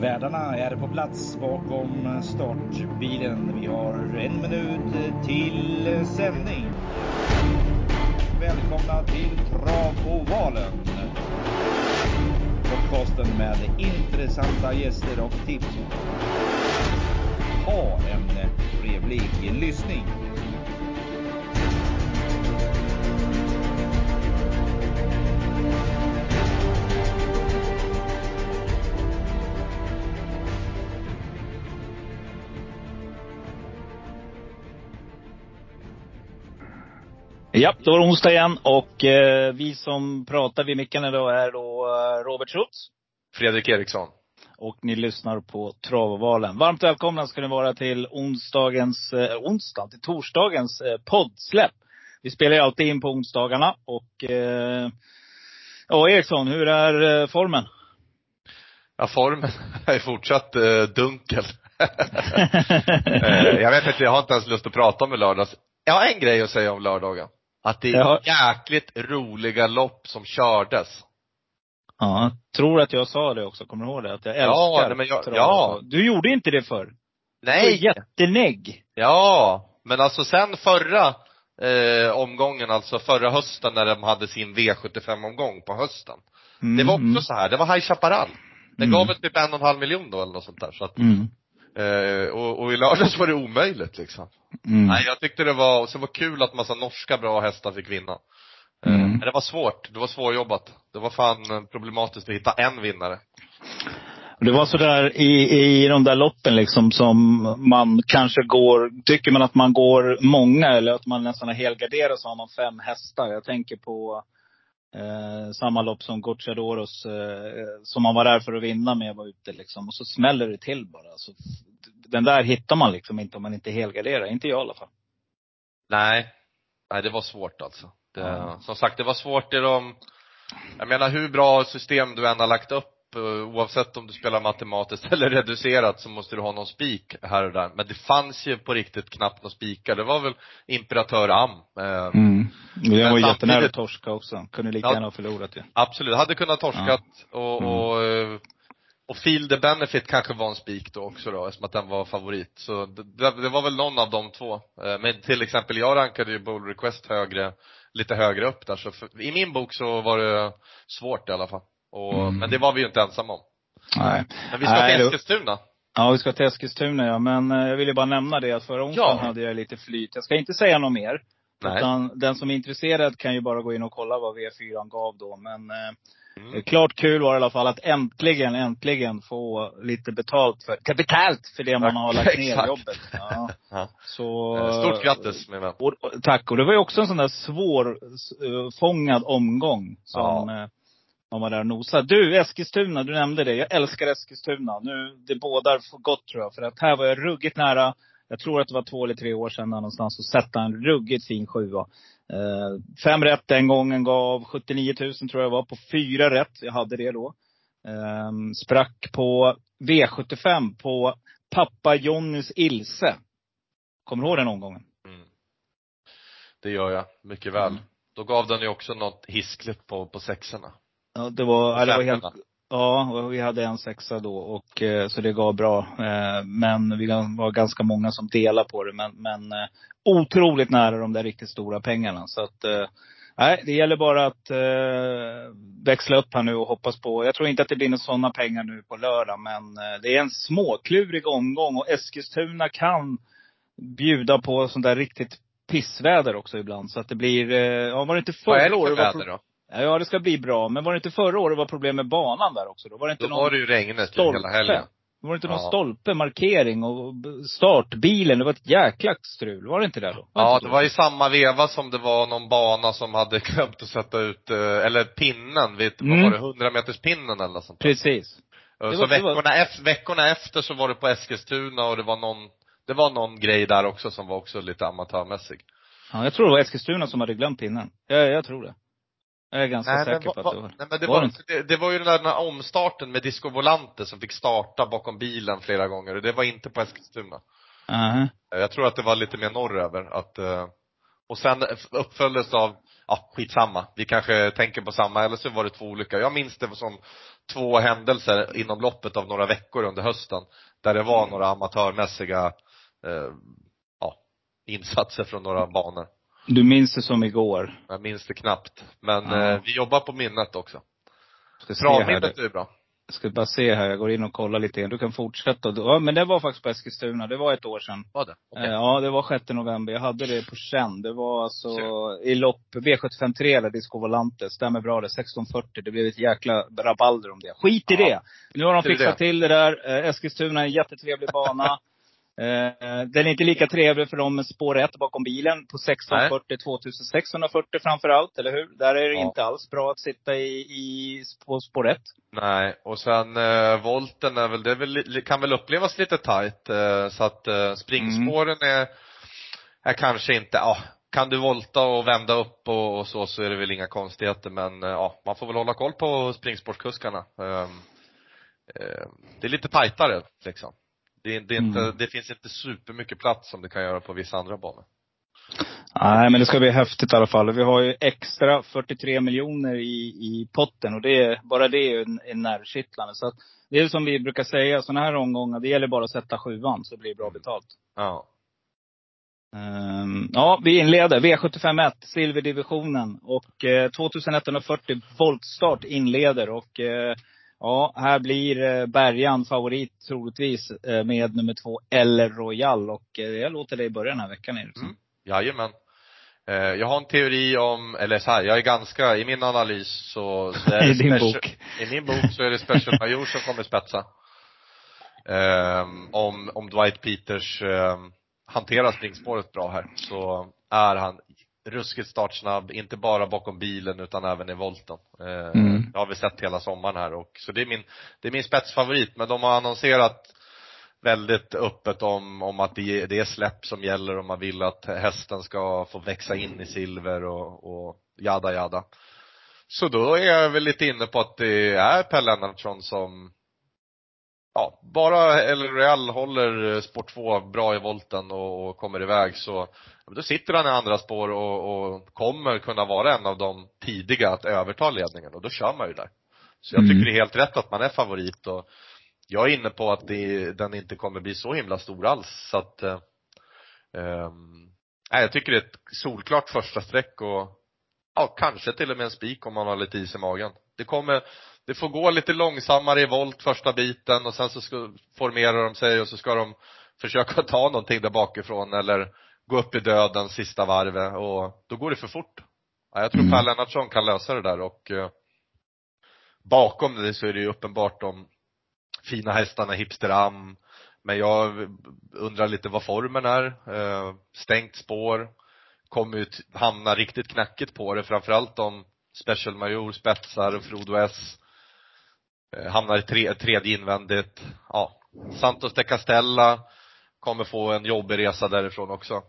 Värdarna är på plats bakom startbilen. Vi har 1 minut till sändning. Välkomna till Travovalen. Podcasten med intressanta gäster och tips. Ha en trevlig lyssning. Ja, då var det onsdag igen och vi som pratar vid micken idag är då Robert Schots, Fredrik Eriksson, och ni lyssnar på Travovalen. Varmt välkomna ska ni vara till torsdagens poddsläpp. Vi spelar ju alltid in på onsdagarna och ja, Eriksson, hur är formen? Ja, formen är fortsatt dunkel. Jag vet inte, jag har inte ens lust att prata om lördags. Jag har en grej att säga om lördagen. Att det är jäkligt roliga lopp som kördes. Ja, jag tror att jag sa det också. Kommer du ihåg det? Att jag älskar Du gjorde inte det förr. Nej. Du var jättenägg. Ja, men alltså sen förra omgången, alltså förra hösten när de hade sin V75-omgång på hösten. Mm. Det var också så här. Det var High Chaparral. Det gav ett typ 1,5 miljoner då eller något sånt där. Så att, och i lördags var det omöjligt liksom. Nej, jag tyckte det var, så var kul att massa norska bra hästar fick vinna. Men det var svårt, det var svårjobbat. Det var fan problematiskt att hitta en vinnare. Det var så där i de där loppen liksom, som man kanske går, tycker man att man går många eller att man nästan är helgarderad, så har man 5 hästar. Jag tänker på samma lopp som Gocciadoros som man var där för att vinna med var ute liksom, och så smäller det till bara. Så den där hittar man liksom inte om man inte helgarderar, inte jag i alla fall. Nej, det var svårt alltså det, som sagt, det var svårt i dem. Jag menar, hur bra system du än har lagt upp, oavsett om du spelar matematiskt eller reducerat, så måste du ha någon spik här och där. Men det fanns ju på riktigt knappt någon spikar. Det var väl Imperatör Am. Det var jättenära att torska också. Kunde lika gärna ha förlorat det. Absolut, hade kunnat torskat. Och Feel the Benefit kanske var en spik då också då, eftersom att den var favorit. Så det var väl någon av de två. Men till exempel jag rankade ju Bull Request lite högre upp där. Så i min bok så var det svårt i alla fall. Och, men det var vi ju inte ensamma om. Nej. Men vi ska till Eskilstuna. Ja, vi ska till Eskilstuna, ja. Men jag ville bara nämna det att förra onsdagen hade jag lite flyt. Jag ska inte säga något mer. Nej. Utan den som är intresserad kan ju bara gå in och kolla vad V4 gav då. Men klart kul var i alla fall att äntligen få lite betalt för det man har lagt ner jobbet. Ja. Så, stort grattis med mig. Tack, och det var ju också en sån där svårfångad omgång som... Om man där nosa. Du, Eskilstuna, du nämnde det. Jag älskar Eskilstuna. Nu, det bådar för gott tror jag. För att här var jag ruggigt nära. Jag tror att det var 2 eller 3 år sedan någonstans. Och sätta en ruggigt fin 7. 5 rätt den gången gav 79 000 tror jag var. På 4 rätt. Jag hade det då. Sprack på V75 på pappa Jonas Ilse. Kommer du ihåg den omgången? Det gör jag mycket väl. Då gav den ju också något hiskligt på 6:orna. Ja, det var helt, ja, vi hade en 6:a då och så det gav bra. Men vi var ganska många som delade på det. Men otroligt nära de där riktigt stora pengarna. Så att det gäller bara att växla upp här nu och hoppas på. Jag tror inte att det blir några sådana pengar nu på lördag. Men det är en småklurig omgång. Och Eskilstuna kan bjuda på sånt där riktigt pissväder också ibland. Så att det blir, var det inte förra året? Vad är det för väder då? Ja, det ska bli bra. Men var det inte förra året var problem med banan där också? Då var det inte var det ju regnet ju hela helgen. Då var det inte någon stolpe, markering och startbilen. Det var ett jäkla strul. Var det inte där då? Det var i samma veva som det var någon bana som hade glömt att sätta ut, eller pinnen vid, var det 100-meterspinnen eller sånt där. Precis. Så veckorna efter så var det på Eskilstuna och det var någon grej där också som var också lite amatörmässig. Ja, jag tror det var Eskilstuna som hade glömt pinnen. Jag tror det. Jag är ganska säker på att det var. Nej, men det var ju den där omstarten med Disco Volante som fick starta bakom bilen flera gånger. Och det var inte på Eskilstuna. Jag tror att det var lite mer norröver. Och sen uppföljdes av ja, skitsamma. Vi kanske tänker på samma, eller så var det två olika. Jag minns det som två händelser inom loppet av några veckor under hösten, där det var några amatörmässiga insatser från några banor. Du minns det som igår. Jag minns det knappt. Men vi jobbar på minnet också. Travminnet är bra. Jag ska bara se här, jag går in och kollar lite. Du kan fortsätta. Ja, men det var faktiskt på Eskilstuna, det var ett år sedan. Var det? Okay. Ja, det var 6 november. Jag hade det på känn. Det var alltså i lopp V753 eller Disco Volante. Stämmer bra det, 16.40. Det blev ett jäkla rabalder om det. Skit i det! Nu har de fixat till det där. Eskilstuna är en jättetrevlig bana. Den är inte lika trevlig för dem med spår 1 bakom bilen på 1640, 2640 framförallt, eller hur? Där är det inte alls bra att sitta i spår 1. Nej, och sen volten är väl, kan väl upplevas lite tajt, så att springspåren är kanske inte, kan du volta och vända upp och så är det väl inga konstigheter, men man får väl hålla koll på springspårskuskarna. Det är lite tajtare liksom. Det finns inte supermycket plats som det kan göra på vissa andra banor. Nej, men det ska bli häftigt i alla fall. Vi har ju extra 43 miljoner i potten. Och det är, bara det är ju en nervkittlande. Så att, det är som vi brukar säga, sådana här omgångar, det gäller bara att sätta 7:an så det blir bra betalt. Ja. Vi inleder V751 silverdivisionen. Och 2140 voltstart inleder. Och här blir Bergan favorit troligtvis med nummer 2 eller Royal. Och jag låter dig börja den här veckan, Eriksson. Jajamän. Jag har en teori om, eller så här, jag är ganska, i min analys så är det i min bok så är det Special Major som kommer spetsa. Om Dwight Peters hanterar springspåret bra här, så är han ruskigt startsnabb, inte bara bakom bilen utan även i volten. Det har vi sett hela sommaren här, och så det är min spetsfavorit, men de har annonserat väldigt öppet om att det är släpp som gäller om man vill att hästen ska få växa in i silver och jada jada. Så då är jag väl lite inne på att det är Pär Lennartson som bara El Real håller spår 2 bra i volten och kommer iväg, så då sitter han i andra spår och kommer kunna vara en av de tidiga att överta ledningen, och då kör man ju där. Så jag tycker det är helt rätt att man är favorit, och jag är inne på att den inte kommer bli så himla stor alls, så att jag tycker det är ett solklart första streck, och kanske till och med en spik om man har lite is i magen. Det får gå lite långsammare i volt första biten, och sen så formerar de sig och så ska de försöka ta någonting där bakifrån eller gå upp i döden sista varvet, och då går det för fort. Ja, jag tror Pär Lennartsson kan lösa det där, och bakom det så är det ju uppenbart de fina hästarna Hipster Am, men jag undrar lite vad formen är. Stängt spår kommer ut, hamna riktigt knackigt på det, framförallt om Special Major spetsar och Frodo S hamnar i tredje invändigt. Santos de Castella kommer få en jobbig resa därifrån också.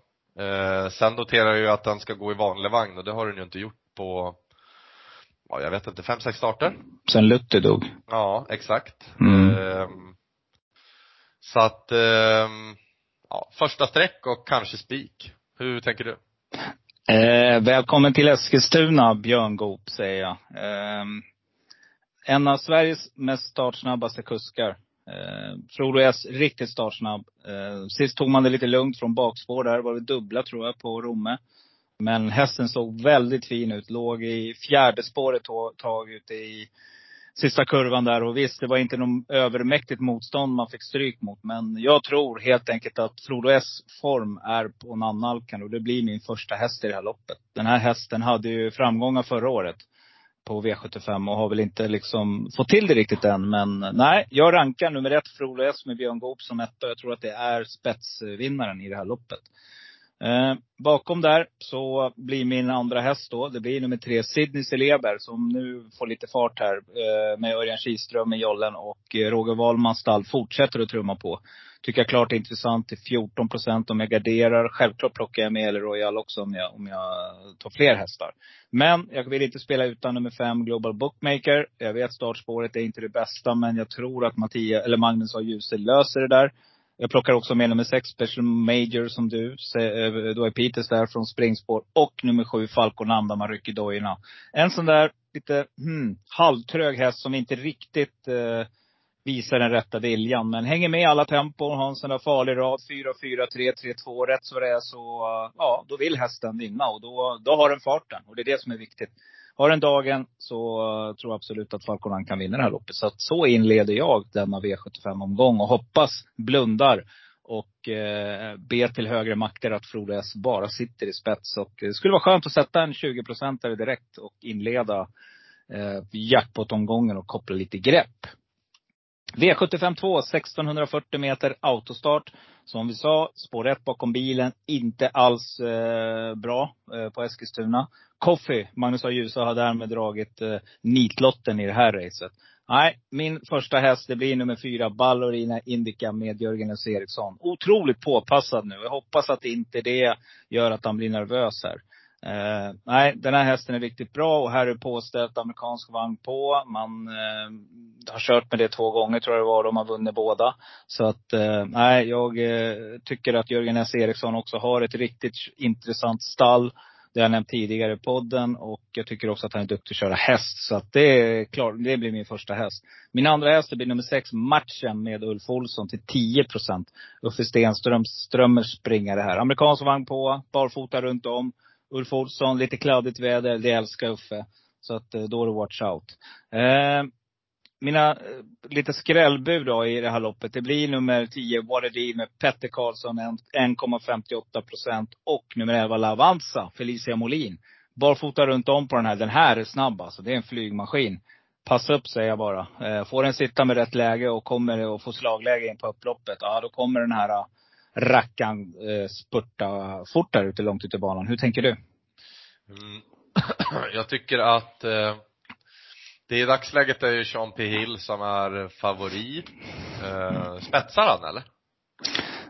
Sen noterar jag ju att den ska gå i vanlig vagn, och det har den ju inte gjort på jag vet inte, 5-6 starter. Sen Luther dog. Ja, exakt. Så att första streck och kanske spik. Hur tänker du? Välkommen till Eskilstuna, Björn Goop, säger jag. En av Sveriges mest startsnabbaste kuskar. Frodo S, riktigt startsnabb. Sist tog man det lite lugnt från bakspår där. Var det dubbla, tror jag, på Romme. Men hästen såg väldigt fin ut. Låg i fjärde spåret tag ute i sista kurvan där. Och visst, det var inte någon övermäktigt motstånd man fick stryk mot. Men jag tror helt enkelt att Frodo S form är på en annalkan. Och det blir min första häst i det här loppet. Den här hästen hade ju framgångar förra året på V75. Och har väl inte liksom fått till det riktigt än. Men nej, jag rankar nummer 1 Frodo S med Björn Goop som etta. Jag tror att det är spetsvinnaren i det här loppet. Bakom där så blir min andra häst då. Det blir nummer 3 Sydney Seleber, som nu får lite fart här med Örjan Kiström i jollen, och Roger Wallman Stahl fortsätter att trumma på. Tycker jag klart är intressant till 14% om jag garderar. Självklart plockar jag med eller Royal också om jag tar fler hästar. Men jag vill inte spela utan nummer 5 Global Bookmaker. Jag vet startspåret är inte det bästa, men jag tror att Magnus Ljus löser det där. Jag plockar också med nummer 6 Special Major som du, då är Peters där från springspår. Och nummer 7 Falconanda Maryki Doina. En sån där lite halvtrög häst som inte riktigt visar den rätta viljan. Men hänger med i alla tempon, har en sån där farlig rad 4-4-3-3-2. Rätt så det är så, ja, då vill hästen vinna. Och då har den farten, och det är det som är viktigt. Har den dagen så tror jag absolut att Falconan kan vinna det här loppet. Så att så inleder jag denna V75-omgång och hoppas, blundar och ber till högre makter att Frodo S bara sitter i spets. Och det skulle vara skönt att sätta en 20% direkt och inleda jackpot-omgången och koppla lite grepp. V75-2, 1640 meter autostart. Som vi sa, spår rätt bakom bilen, inte alls bra på Eskilstuna. Coffee, Magnus Ljus, har därmed dragit nitlotten i det här racet. Nej, min första häst, det blir nummer 4, Ballerina Indica med Jörgen S. Eriksson. Otroligt påpassad nu, jag hoppas att inte det gör att han blir nervös här. Nej, den här hästen är riktigt bra. Och här är påställt amerikansk vagn på. Man har kört med det 2 gånger tror jag det var. De har vunnit båda. Så att nej, jag tycker att Jörgen S. Eriksson också har ett riktigt intressant stall. Det har jag nämnt tidigare i podden. Och jag tycker också att han är duktig att köra häst. Så att det blir min första häst. Min andra häst blir nummer 6 Matchen med Ulf Olsson till 10%. Uffe Stenströmer springer det här. Amerikansk vagn på, barfota runt om. Ulf Olsson, lite kladdigt väder, det älskar Uffe. Så att då är det watch out. Mina lite skrällbud då i det här loppet. Det blir nummer 10, What a Deal med Petter Karlsson, 1,58%. Och nummer 11, Lavanza, Felicia Molin. Barfota runt om på den här. Den här är snabb alltså, det är en flygmaskin. Passa upp säger jag bara. Får den sitta med rätt läge och kommer att få slagläge in på upploppet. Ja, då kommer den här rackan spurta fort där ute långt ut i banan. Hur tänker du? Jag tycker att det i dagsläget är ju Sean P. Hill som är favorit. Spetsar han eller?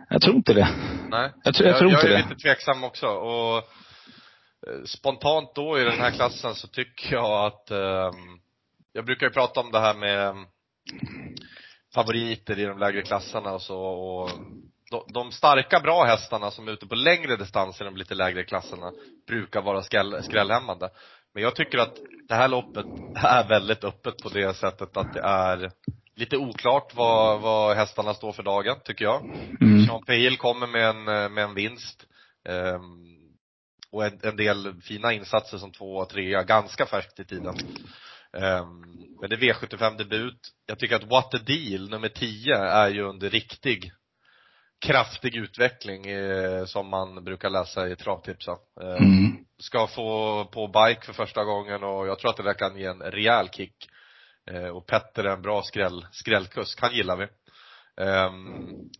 Jag tror inte det. Nej. Jag tror inte det. Jag är lite tveksam också. Och spontant då i den här klassen så tycker jag att jag brukar ju prata om det här med favoriter i de lägre klasserna och så, och de starka bra hästarna som är ute på längre distanser, de lite lägre klasserna, brukar vara skrällhämmande. Men jag tycker att det här loppet är väldigt öppet på det sättet att det är lite oklart vad hästarna står för dagen, tycker jag. Sean P. kommer med en vinst och en del fina insatser som 2 och 3, ganska färskt i tiden. Men det är V75-debut. Jag tycker att What a Deal, nummer 10, är ju under riktig kraftig utveckling som man brukar läsa i travtipsen. Ska få på bike för första gången, och jag tror att det där kan ge en rejäl kick. Och Petter är en bra skrällkusk, han gillar vi.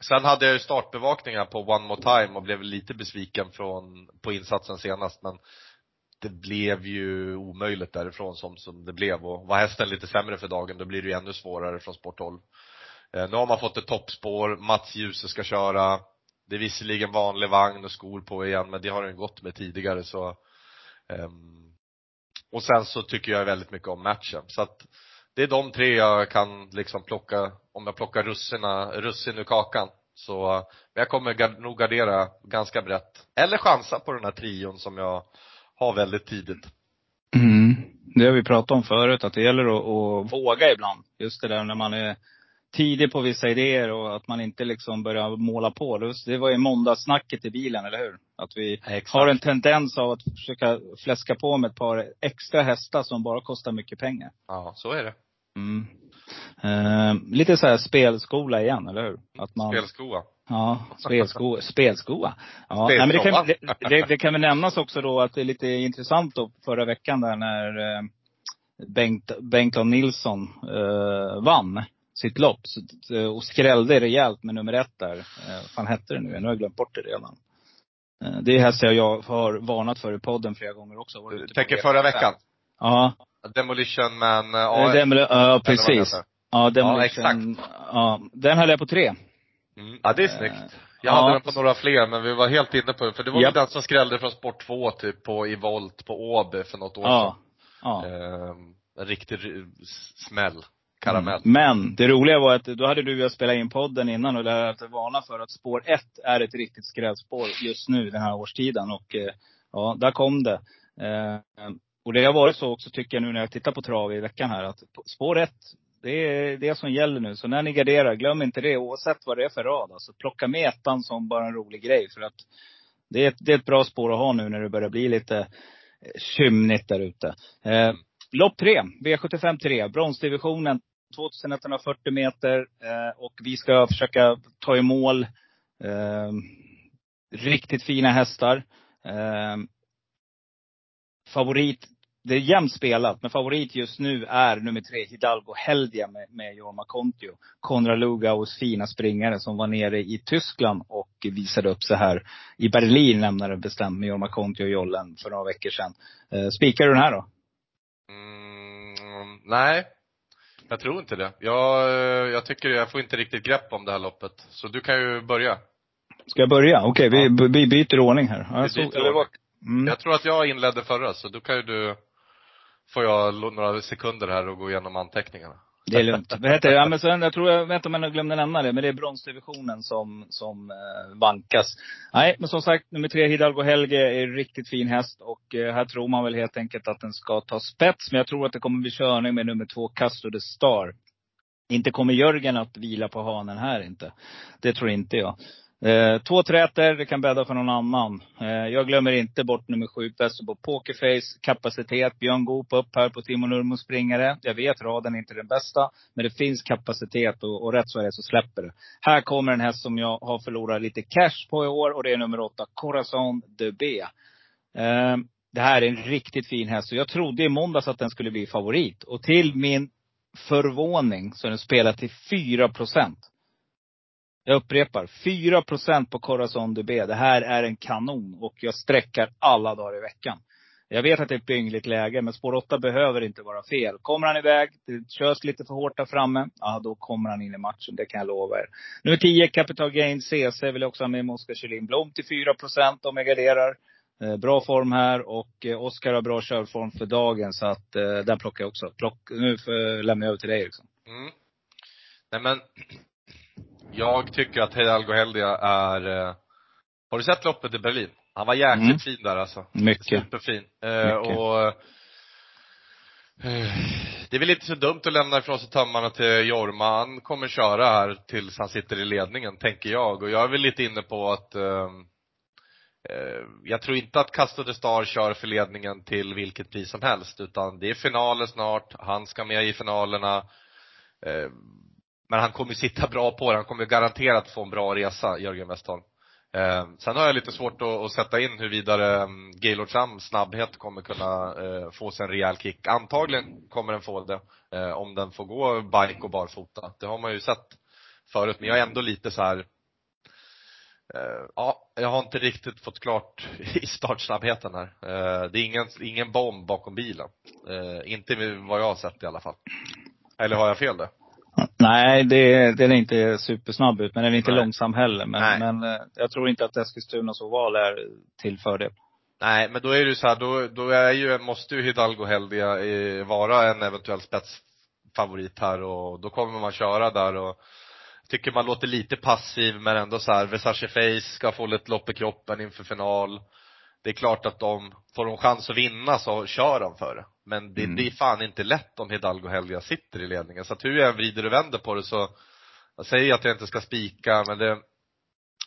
Sen hade jag ju startbevakningar på One More Time och blev lite besviken på insatsen senast. Men det blev ju omöjligt därifrån som det blev. Och var hästen lite sämre för dagen, då blir det ju ännu svårare från sporthåll. Nu har man fått ett toppspår. Mats Ljus ska köra. Det är visserligen vanlig vagn och skor på igen, men det har den gått med tidigare. Så. Och sen så tycker jag väldigt mycket om Matchen. Så att det är de tre jag kan liksom plocka. Om jag plockar russin ur kakan. Så jag kommer nog gardera ganska brett. Eller chansa på den här trion som jag har väldigt tidigt. Det har vi pratat om förut. Att det gäller att våga ibland. Just det där när man är tidigt på vissa idéer och att man inte liksom börjar måla på. Det var ju måndagssnacket i bilen, eller hur? Att vi har en tendens av att försöka fläska på med ett par extra hästar som bara kostar mycket pengar. Ja, så är det. Lite så här spelskola igen, eller hur? Att man... Spelskola. Ja, spelskoa. Ja, nej, men det kan väl nämnas också då att det är lite intressant då förra veckan där när Bengt och Nilsson vann sitt lopp och skrällde rejält med nummer 1 där. Fan hette det nu? Jag har glömt bort det redan. Det är häst jag har varnat för i podden flera gånger också. Du tänker förra veckan? Ja. Demolition Man. Ja, precis. Ja, Demolition. Ja, ja, den höll jag på 3. Ja, det är snyggt. Jag hade den på några fler, men vi var helt inne på det. För det var den som skrällde från Sport 2 typ, i volt på Åby för något år sedan. En riktig smäll. karamell. Men det roliga var att då hade du spelat in podden innan, och det hade jag varna för att spår 1 är ett riktigt skrällspår just nu den här årstiden. Och ja, där kom det. Och det har varit så också, tycker jag, nu när jag tittar på trav i veckan här, att spår 1, det är det som gäller nu. Så när ni garderar, glöm inte det, oavsett vad det är för rad. Alltså plocka med ettan som bara en rolig grej, för att det är ett bra spår att ha nu när det börjar bli lite kymnigt där ute. Lopp 3, V75 3, bronsdivisionen, 2140 meter. Och vi ska försöka ta i mål riktigt fina hästar. Favorit, det är jämnt spelat, men favorit just nu är nummer 3, Hidalgo Heldje med Johan Kontio. Konrad Lugaus fina springare som var nere i Tyskland och visade upp sig här i Berlin, lämnade bestämt med Johan Kontio och Jollen för några veckor sedan. Spikar du den här då? Nej, jag tror inte det. Jag tycker jag får inte riktigt grepp om det här loppet. Så du kan ju börja. Ska jag börja? Okej, vi byter ordning här. Jag tror att jag inledde förra, så då kan ju du få några sekunder här och gå igenom anteckningarna. Det är lugnt. Jag vet inte om jag glömde nämna det, men det är bronsdivisionen som vankas. Nej, men som sagt, nummer 3, Hidalgo Helge, är riktigt fin häst. Och här tror man väl helt enkelt att den ska ta spets. Men jag tror att det kommer bli körning med nummer 2, Castro de Star. Inte kommer Jörgen att vila på hanen här inte. Det tror inte jag. 2 träter, det kan bädda för någon annan. Jag glömmer inte bort nummer 7, på Pokerface, kapacitet. Björn Goop upp här på Timon Urmo springare. Jag vet, raden är inte den bästa, men det finns kapacitet, och rätt så är det så släpper det. Här kommer en häst som jag har förlorat lite cash på i år, och det är nummer 8, Corazon de B. Det här är en riktigt fin häst, och jag trodde i måndags att den skulle bli favorit. Och till min förvåning så är den spelat till 4%. Jag upprepar, 4% på Corazon de B. Det här är en kanon, och jag sträckar alla dagar i veckan. Jag vet att det är ett byngligt läge, men spår 8 behöver inte vara fel. Kommer han iväg, det körs lite för hårt där framme, då kommer han in i matchen, det kan jag lova er. Nu 10, Capital Gain CC, vill jag också ha med Oskar Kjellin Blom till 4% om jag garderar. Bra form här, och Oskar har bra körform för dagen, så att där plockar jag också. Nu lämnar jag över till dig, Eriksson. Nej, men jag tycker att Hidalgo Heldje är... har du sett loppet i Berlin? Han var jäkligt fin där alltså. Mycket. Superfin. Det är väl inte så dumt att lämna ifrån sig tömmarna till Jorma. Han kommer köra här tills han sitter i ledningen, tänker jag. Och jag är väl lite inne på att... jag tror inte att Castro de Star kör för ledningen till vilket pris som helst. Utan det är finaler snart. Han ska med i finalerna. Men han kommer sitta bra på det. Han kommer garanterat få en bra resa, Jörgen Westholm. Sen har jag lite svårt att sätta in hur vidare Gaylord Sams snabbhet kommer kunna få sig en rejäl kick. Antagligen kommer den få det. Om den får gå bike och barfota. Det har man ju sett förut. Men jag är ändå lite så här... jag har inte riktigt fått klart i startsnabbheten här. Det är ingen bomb bakom bilen. Inte vad jag har sett i alla fall. Eller har jag fel det? Nej, den är inte supersnabb ut. Men den är inte långsam heller. Men jag tror inte att Eskilstunas oval är till fördel. Nej, men då är det ju så här. Måste ju Hidalgo Heldje vara en eventuell spetsfavorit här. Och då kommer man köra där. Och tycker man låter lite passiv. Men ändå så här. Versace Face ska få lite lopp i kroppen inför final. Det är klart att får de chans att vinna så kör de för det. Men det är fan inte lätt om Hidalgo Heldje sitter i ledningen. Så att hur jag vrider och vänder på det, så jag säger att jag inte ska spika. Men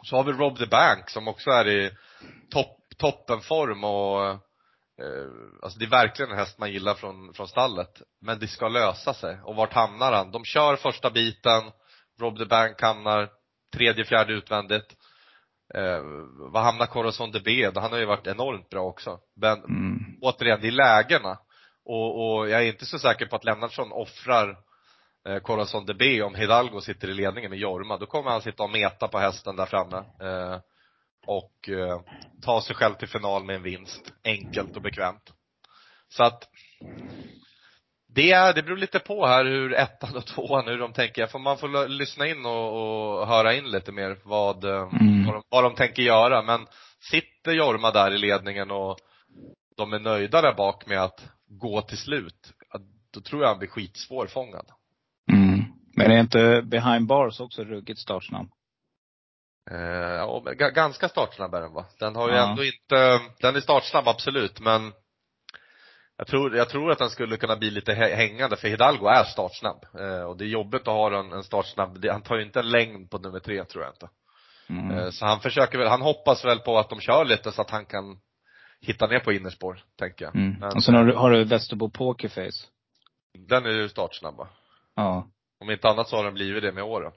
så har vi Rob the Bank som också är i toppenform. Och, alltså det är verkligen en häst man gillar från stallet. Men det ska lösa sig. Och vart hamnar han? De kör första biten. Rob the Bank hamnar tredje, fjärde utvändigt. Vad hamnar Corazon de B? Han har ju varit enormt bra också. Men återigen, det är lägena. Och jag är inte så säker på att Lennartson offrar Corazon de B om Hidalgo sitter i ledningen med Jorma. Då kommer han sitta och meta på hästen där framme. Och ta sig själv till final med en vinst. Enkelt och bekvämt. Så att det beror lite på här hur ettan och tvåan, hur de tänker. Man får lyssna in och höra in lite mer vad de tänker göra. Men sitter Jorma där i ledningen och de är nöjda där bak med att gå till slut, då tror jag han blir skitsvårfångad. Men är inte Behind Bars också ruggigt startsnabb? Ja, men ganska startsnabb är den, va? Den har ju ändå inte... Den är startsnabb, absolut. Men jag tror att den skulle kunna bli lite hängande. För Hidalgo är startsnabb. Och det är jobbigt att ha en startsnabb. Han tar ju inte en längd på nummer 3, tror jag inte. Så han försöker väl... Han hoppas väl på att de kör lite så att han kan hitta ner på innerspår, tänker jag. Mm. Men, och sen har du Västerbo Pokerface. Den är ju startsnabb, va? Ja. Om inte annat så har den blivit det med åren.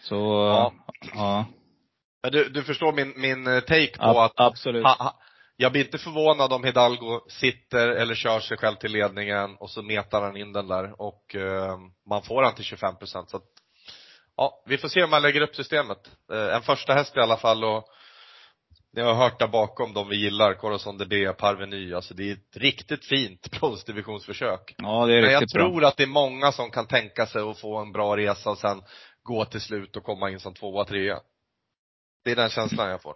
Så, ja. Men du förstår min take på att... Absolut. Jag blir inte förvånad om Hidalgo sitter eller kör sig själv till ledningen. Och så metar han in den där. Och man får han till 25%. Så att, ja, vi får se om man lägger upp systemet. En första häst i alla fall. Och ni har hört där bakom de vi gillar. Corazon de B, Parveny. Alltså det är ett riktigt fint bronsdivisionsförsök. Ja, det är riktigt. Men jag tror att det är många som kan tänka sig att få en bra resa. Och sen gå till slut och komma in som 2-3. Det är den känslan jag får.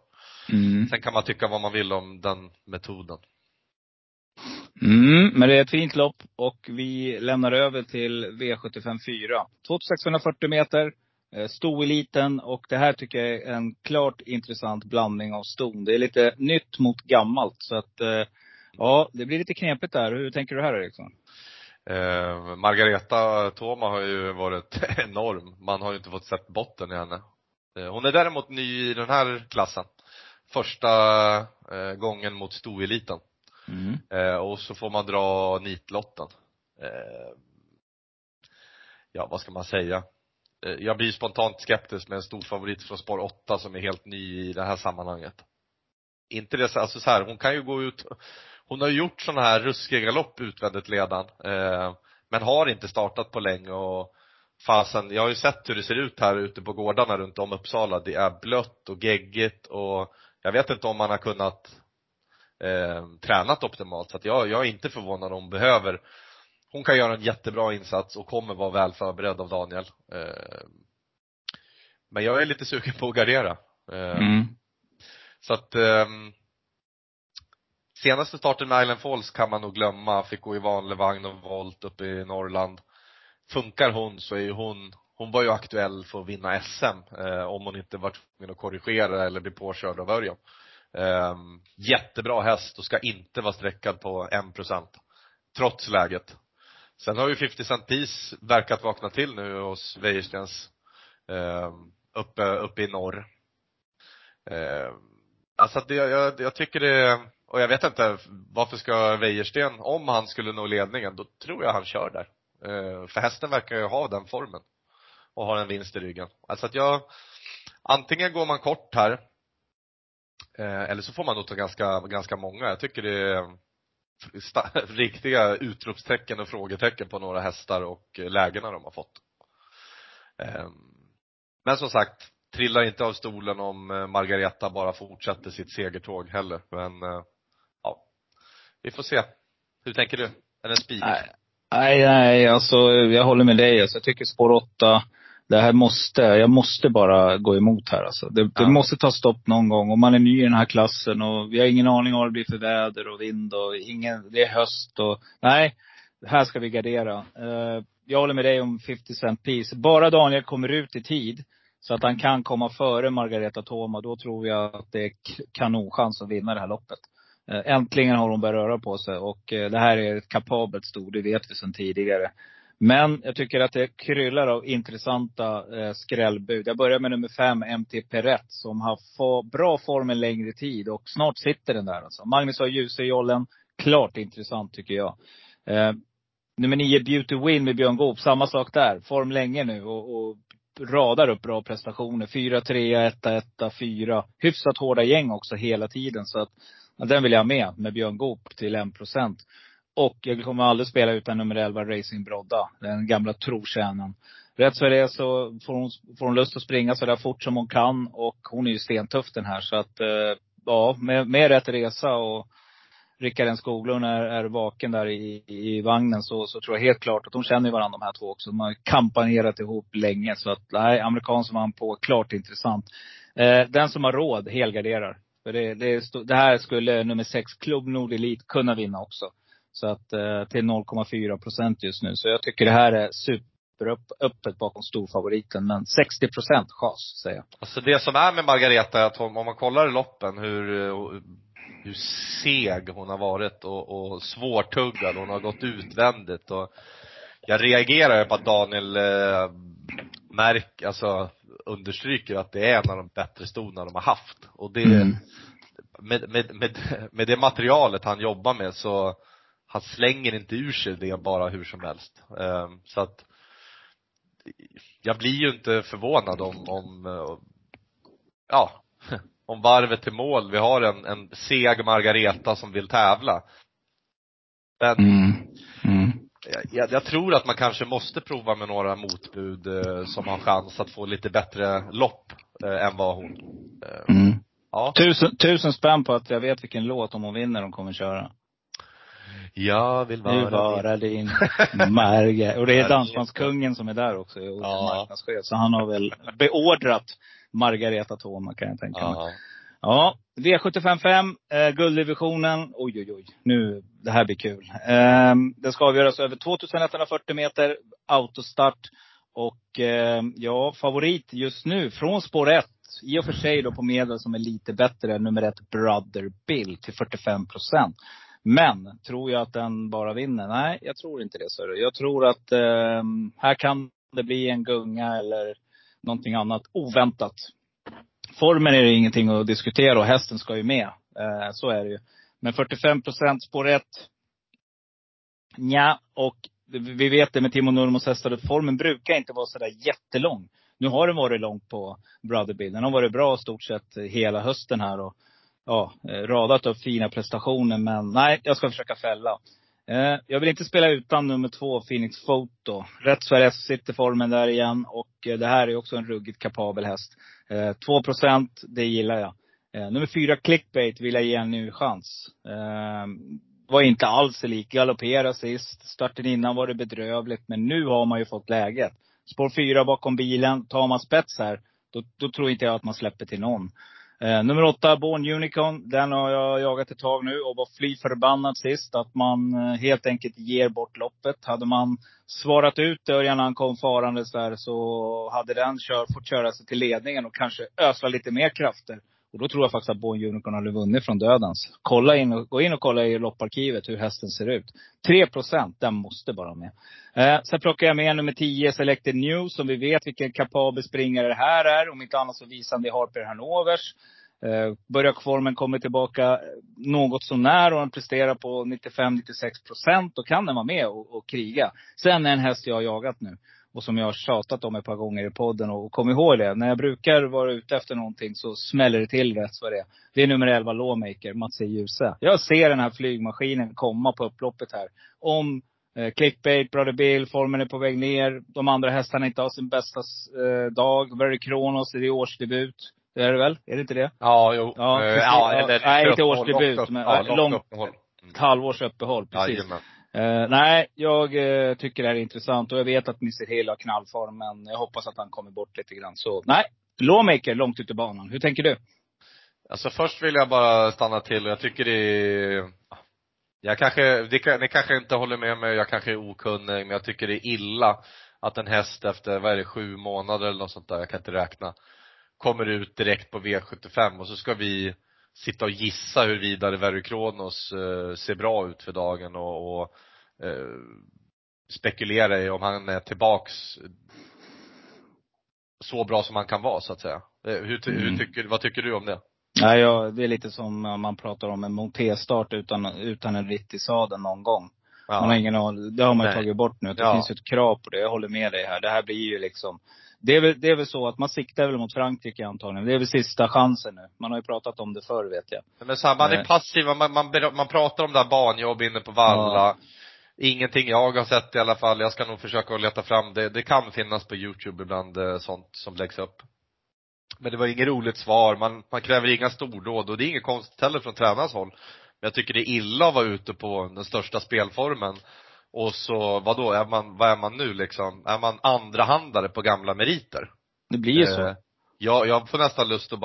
Mm. Sen kan man tycka vad man vill om den metoden. Men det är ett fint lopp. Och vi lämnar över till V75-4. 2640 meter. Stoeliten, och det här tycker jag är en klart intressant blandning av ston. Det är lite nytt mot gammalt. Så att ja, det blir lite knepigt där. Hur tänker du här, Eriksson? Margareta Thomas har ju varit enorm. Man har ju inte fått sett botten i henne. Hon är däremot ny i den här klassen. Första gången mot stoeliten. Och så får man dra nitlotten. Ja, vad ska man säga? Jag blir spontant skeptisk med en stor favorit från spår 8 som är helt ny i det här sammanhanget. Inte det, alltså så här, hon kan ju gå ut. Hon har gjort såna här ruskiga lopp utvändigt ledan. Men har inte startat på länge. Och fasen, jag har ju sett hur det ser ut här ute på gårdarna runt om Uppsala. Det är blött och geggigt. Och jag vet inte om man har kunnat tränat optimalt. Så att jag är inte förvånad om hon behöver... Hon kan göra en jättebra insats och kommer vara väl förberedd av Daniel. Men jag är lite sugen på att gardera. Så att senaste starten med Island Falls kan man nog glömma. Fick gå i vanlig vagn och volt uppe i Norrland. Funkar hon så är hon var ju aktuell för att vinna SM. Om hon inte var tvungen att korrigera eller bli påkörd av Örjan. Jättebra häst och ska inte vara sträckad på 1%. Trots läget. Sen har ju 50 Cent Piece verkat vakna till nu hos Wejerstens uppe i norr. Alltså det, jag tycker det, och jag vet inte varför ska Wejersten, om han skulle nå ledningen, då tror jag han kör där. För hästen verkar ju ha den formen och har en vinst i ryggen. Alltså att antingen går man kort här eller så får man nog ta ganska många. Jag tycker det riktiga utropstecken och frågetecken på några hästar och lägena de har fått. Men som sagt, trillar inte av stolen om Margareta bara fortsätter sitt segertåg heller. Men ja, vi får se. Hur tänker du? Är det en spik? Nej, alltså jag håller med dig. Alltså, jag tycker spår 8, det här jag måste bara gå emot här. Alltså. Det måste ta stopp någon gång. Om man är ny i den här klassen och vi har ingen aning om vad det blir för väder och vind och det är höst. Och, nej, här ska vi gardera. Jag håller med dig om 50 Cent Piece. Bara Daniel kommer ut i tid så att han kan komma före Margareta Thomas. Då tror jag att det är kanonchans att vinna det här loppet. Äntligen har hon börjat röra på sig och det här är ett kapabelt stort, det vet vi sedan tidigare. Men jag tycker att det kryllar av intressanta skrällbud. Jag börjar med nummer 5, MT Perrett, som har bra form en längre tid. Och snart sitter den där. Alltså. Magnus Ljus i jollen. Klart intressant tycker jag. Nummer 9, Beauty Win med Björn Goop. Samma sak där. Form länge nu och radar upp bra prestationer. 4-3, 1-1, 4. Hyfsat hårda gäng också hela tiden. Så att, den vill jag ha med Björn Goop till 1%. Och jag kommer aldrig spela utan nummer 11, Racing Brodda. Den gamla trotjänen. Rätt för det så får hon lust att springa så där fort som hon kan. Och hon är ju stentuff den här. Så att ja, med rätt resa och Rickard N. Skoglund är vaken där i vagnen. Så tror jag helt klart att de känner varandra de här två också. De har kampanerat ihop länge. Så att nej, amerikan som vann på, klart intressant. Den som har råd helgarderar. För det här skulle nummer 6, Klubb Nord Elite, kunna vinna också. Så att till 0,4% just nu. Så jag tycker det här är super öppet bakom storfavoriten. Men 60% chans, säger jag. Alltså det som är med Margareta är att om man kollar loppen, hur seg hon har varit och svårtuggad. Hon har gått utvändigt. Och jag reagerar på att Daniel understryker att det är en av de bättre storna de har haft. Och det med det materialet han jobbar med, så han slänger inte ur sig det bara hur som helst. Så att jag blir ju inte förvånad om varvet till mål. Vi har en seg Margareta som vill tävla. Men jag tror att man kanske måste prova med några motbud som har chans att få lite bättre lopp än vad hon. Ja. 1000 spänn på att jag vet vilken låt, om hon vinner, de kommer köra. Jag vill vara din Marge. Och det är dansbandskungen som är där också. Så han har väl beordrat Margareta Thomas, kan jag tänka mig. Ja, V75-5, gulddivisionen. Oj, nu, det här blir kul. Det ska avgöras över 2140 meter, autostart. Och favorit just nu från spår 1, i och för sig då på medel som är lite bättre, nummer 1 Brother Bill till 45%. Men tror jag att den bara vinner? Nej, jag tror inte det, Sörre. Jag tror att här kan det bli en gunga eller någonting annat oväntat. Formen är det ingenting att diskutera, och hästen ska ju med. Så är det ju. Men 45% spår 1. Nja, och vi vet det med Timo Nurmos hästar att formen brukar inte vara sådär jättelång. Nu har den varit långt på Brotherbill. Den har varit bra stort sett hela hösten här och radat upp fina prestationer. Men nej, jag ska försöka fälla. Jag vill inte spela utan nummer 2 Phoenix Photo. Rätt Sverige sitter formen där igen. Och det här är också en ruggigt kapabel häst. 2%, det gillar jag. Nummer 4 Clickbait vill jag ge en ny chans. Var inte alls lik. Galoppera sist. Starten innan var det bedrövligt. Men nu har man ju fått läget. Spår 4 bakom bilen. Tar man spets här, då tror inte jag att man släpper till någon. Nummer 8, Born Unicorn. Den har jag jagat ett tag nu och var fly förbannad sist. Att man helt enkelt ger bort loppet. Hade man svarat ut Örjan när han kom farandes där, så hade den fått köra sig till ledningen och kanske ösla lite mer krafter. Och då tror jag faktiskt att Born Unicorn hade vunnit från dödens. Gå in och kolla i lopparkivet hur hästen ser ut. 3%, den måste bara med. Sen plockar jag med nummer 10, Selected New. Som vi vet vilken kapabel springare det här är. Om inte annat så visar det Harper Hanovers. Börjar formen kommer tillbaka något så när. Och han presterar på 95-96%. Då kan den vara med och kriga. Sen är en häst jag har jagat nu. Och som jag har tjatat om ett par gånger i podden. Och kom ihåg det. När jag brukar vara ute efter någonting så smäller det till rätt vad det är. Det är nummer 11 Lawmaker, Matsen Ljuse. Jag ser den här flygmaskinen komma på upploppet här. Om Clickbait, Brother Bill, formen är på väg ner. De andra hästarna inte har sin bästa dag. Very Kronos, är det årsdebut? Det är det väl? Är det inte det? Ja, jo. Nej, inte årsdebut. Men långt halvårs uppehåll, precis. Ja, nej, jag tycker det här är intressant. Och jag vet att Mr. Hill har knallform, men jag hoppas att han kommer bort lite grann. Så nej, Lawmaker långt ut i banan. Hur tänker du? Alltså först vill jag bara stanna till. Jag tycker ni kanske inte håller med mig. Jag kanske är okunnig, men jag tycker det är illa att en häst efter 7 månader eller något sånt där, jag kan inte räkna, kommer ut direkt på V75. Och så ska vi sitta och gissa hur vidare Verry Kronos ser bra ut för dagen och spekulera i om han är tillbaks så bra som han kan vara, så att säga. Vad tycker du om det? Nej, det är lite som man pratar om en montestart utan en riktig sadel någon gång. Ja. Det har man tagit bort nu. Det finns ju ett krav på det. Jag håller med dig här. Det här blir ju liksom... Det är väl så att man siktar väl mot Frankrike antagligen. Det är väl sista chansen nu. Man har ju pratat om det förr, vet jag. Men så här, man är passiv. Man pratar om det här banjobb inne på Valla. Ja. Ingenting jag har sett i alla fall. Jag ska nog försöka leta fram det. Det kan finnas på YouTube ibland, sånt som läggs upp. Men det var inget roligt svar. Man kräver inga stordåd. Och det är inget konstigt heller från tränarens håll. Men jag tycker det är illa att vara ute på den största spelformen. Och så, vadå, vad är man nu liksom? Är man andrahandare på gamla meriter? Det blir ju så. Jag får nästan lust att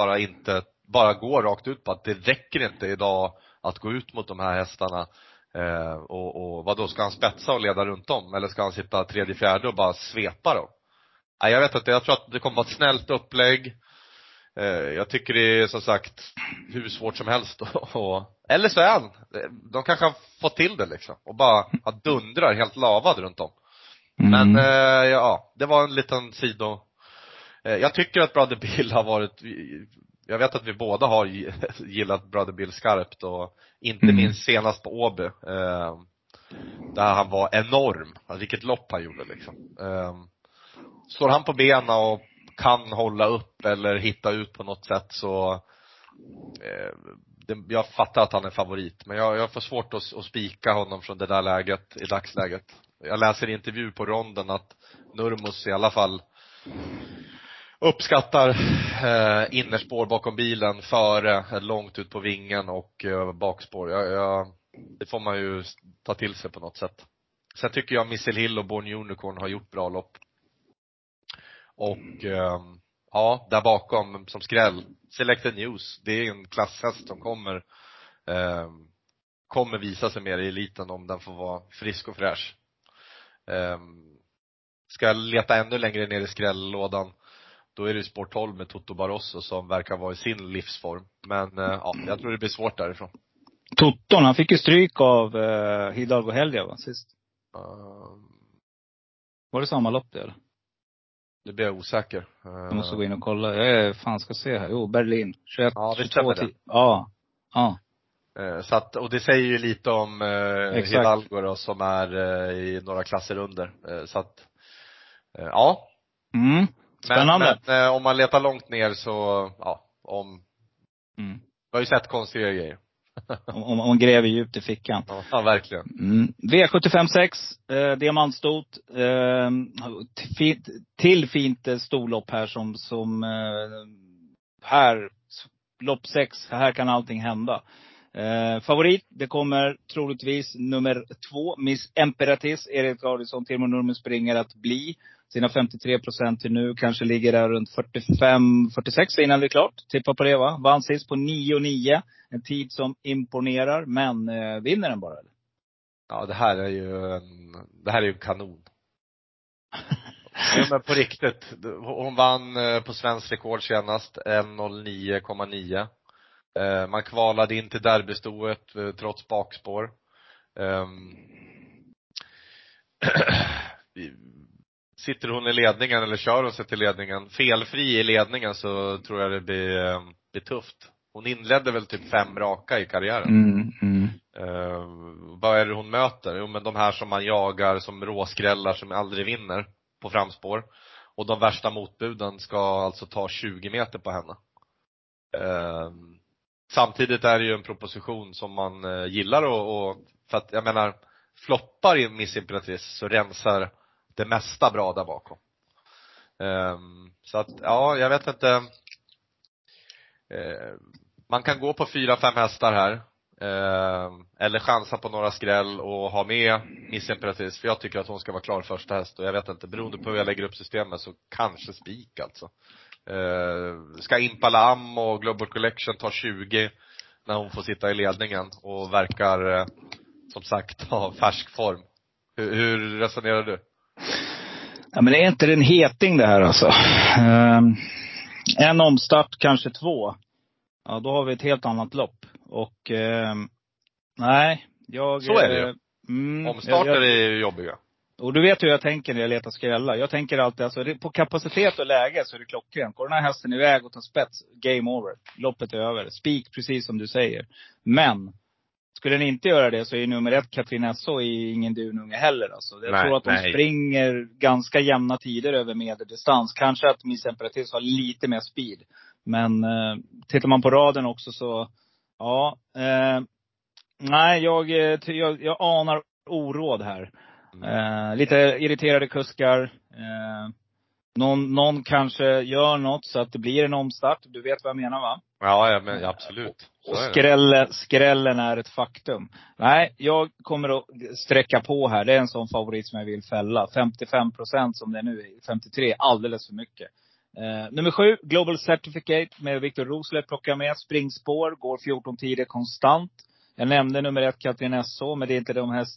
bara gå rakt ut på att det räcker inte idag att gå ut mot de här hästarna. Och vad då, ska han spetsa och leda runt om, eller ska han sitta tredje fjärde och bara svepa dem? Nej, jag vet inte, jag tror att det kommer vara ett snällt upplägg. Jag tycker det är som sagt hur svårt som helst eller så är han, de kanske har fått till det liksom och bara dundrar helt lavad runt om. Men ja, det var en liten sido. Jag tycker att Brother Bill har varit, jag vet att vi båda har gillat Brother Bill skarpt, och inte minst senast på Åby, där han var enorm, vilket lopp han gjorde liksom. Står han på benen och kan hålla upp eller hitta ut på något sätt, så jag fattar att han är favorit. Men jag får svårt att spika honom från det där läget i dagsläget. Jag läser i intervju på ronden att Nurmos i alla fall uppskattar innerspår bakom bilen före långt ut på vingen och bakspår. Det får man ju ta till sig på något sätt. Sen tycker jag Missile Hill och Born Unicorn har gjort bra lopp. Och ja, där bakom som skräll, Selected News, det är en klasshäst som kommer visa sig mer i eliten om den får vara frisk och fräsch. Ska leta ännu längre ner i skrällådan, då är det Sport 12 med Toto Barroso som verkar vara i sin livsform. Men ja, jag tror det blir svårt därifrån. Toto, han fick ju stryk av Hidalgo Heldje sist. Var det samma lopp där? Det blir jag osäker. Jag måste gå in och kolla. Jag fan ska se här. Jo, Berlin. 21, ja, det stämmer det. Ja. Ja. Så att, och det säger ju lite om Hidalgo då, som är i några klasser under. Så att, ja. Mm. Spännande. Men om man letar långt ner så, ja. Jag har ju sett konstiga grejer. Om gräver djupt i fickan. Ja, verkligen. V75-6, diamantstot. Fint storlopp här som här, lopp 6, här kan allting hända. Favorit, det kommer troligtvis nummer 2, Miss Emperatis. Erik Adielsson, Timo Nurmen springer att bli. Sina 53% till nu, kanske ligger där runt 45-46 innan det är klart. Tippa på det, va? Vann sist på 9,9. En tid som imponerar, men vinner den bara, eller? Ja, det här är ju kanon. Ja, men på riktigt. Hon vann på svensk rekord senast, 1,09,9. Man kvalade in till derbystoet trots bakspår. Sitter hon i ledningen eller kör hon sig till ledningen, felfri i ledningen, så tror jag det blir tufft. Hon inledde väl typ 5 raka i karriären. Vad är det hon möter? Jo, men de här som man jagar, som råskrällar, som aldrig vinner på framspår. Och de värsta motbuden ska alltså ta 20 meter på henne. Samtidigt är det ju en proposition som man gillar, och för att, jag menar, floppar i Miss Imperatrice så rensar det mesta bra där bakom. Så att, ja, jag vet inte. Man kan gå på 4-5 hästar här. Eller chansa på några skräll och ha med Miss Imperatrice, för jag tycker att hon ska vara klar första häst. Och jag vet inte, beroende på hur jag lägger upp systemet, så kanske spik alltså. Ska Impala Am och Global Collection ta 20 när hon får sitta i ledningen och verkar som sagt ha färsk form. Hur resonerar du? Ja, men det är inte en heting det här alltså. En omstart, kanske 2. Ja, då har vi ett helt annat lopp. Och nej, jag... Så är det ju. Omstarter är ju jobbiga. Och du vet hur jag tänker när jag letar skrälla. Jag tänker alltid, alltså, på kapacitet och läge så är det klockrent. Går den här hästen iväg och tar spets, game over. Loppet är över. Spik, precis som du säger. Men... skulle den inte göra det, så är nummer 1 Katrin Esso i ingen dununge heller. Alltså. Jag tror att de springer ganska jämna tider över medeldistans. Kanske att Miss Emperatis har lite mer speed. Men tittar man på raden också så... ja. Nej, jag anar oråd här. Lite irriterade kuskar. Någon kanske gör något så att det blir en omstart. Du vet vad jag menar, va? Ja, men absolut. Och skrällen är ett faktum. Nej, jag kommer att sträcka på här. Det är en sån favorit som jag vill fälla. 55% som det är nu, 53%, alldeles för mycket. Nummer 7, Global Certificate med Victor Rosler, plockar med springspår, går 14 tider konstant. Jag nämnde nummer 1 Catrinesso, men det är inte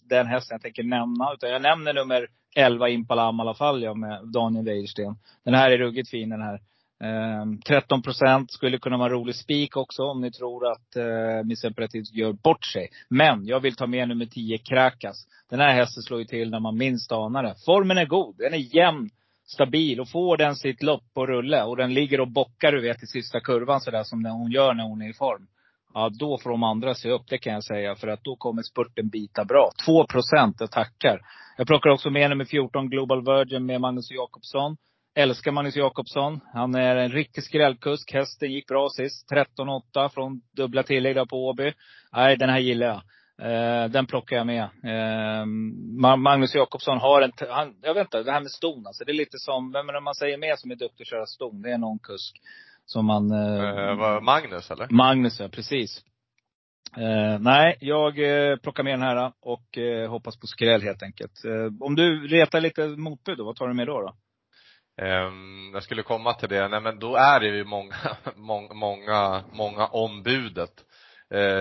den hästen jag tänker nämna. Utan jag nämner nummer 11 Impala Am i alla fall, jag med Daniel Weirsten. Den här är ruggigt fin, den här. 13% skulle kunna vara rolig spik också, om ni tror att Miss Imperativ gör bort sig. Men jag vill ta med nummer 10 Krakas. Den här hästen slår ju till när man minst anar det. Formen är god, den är jämn, stabil, och får den sitt lopp på rulle och den ligger och bockar, du vet, i sista kurvan sådär som hon gör när hon är i form, ja, då får de andra se upp, det kan jag säga. För att då kommer spurten bita bra. 2% jag tackar. Jag plockar också med nummer 14 Global Virgin med Magnus Jakobsson. Älskar Magnus Jakobsson. Han är en riktig skrällkusk. Hästen gick bra sist. 13,8 från dubbla tillägg där på Åby. Nej, den här gillar jag. Den plockar jag med. Magnus Jakobsson har en... jag vet inte, det här med ston. Alltså, det är lite som... Vem är det man säger med som är duktig att köra ston? Det är någon kusk som man... Magnus, eller? Magnus, ja, precis. Nej, jag plockar med den här och hoppas på skräll helt enkelt. Om du retar lite motbud då, vad tar du med då? Jag skulle komma till det. Nej, men då är det ju många ombudet.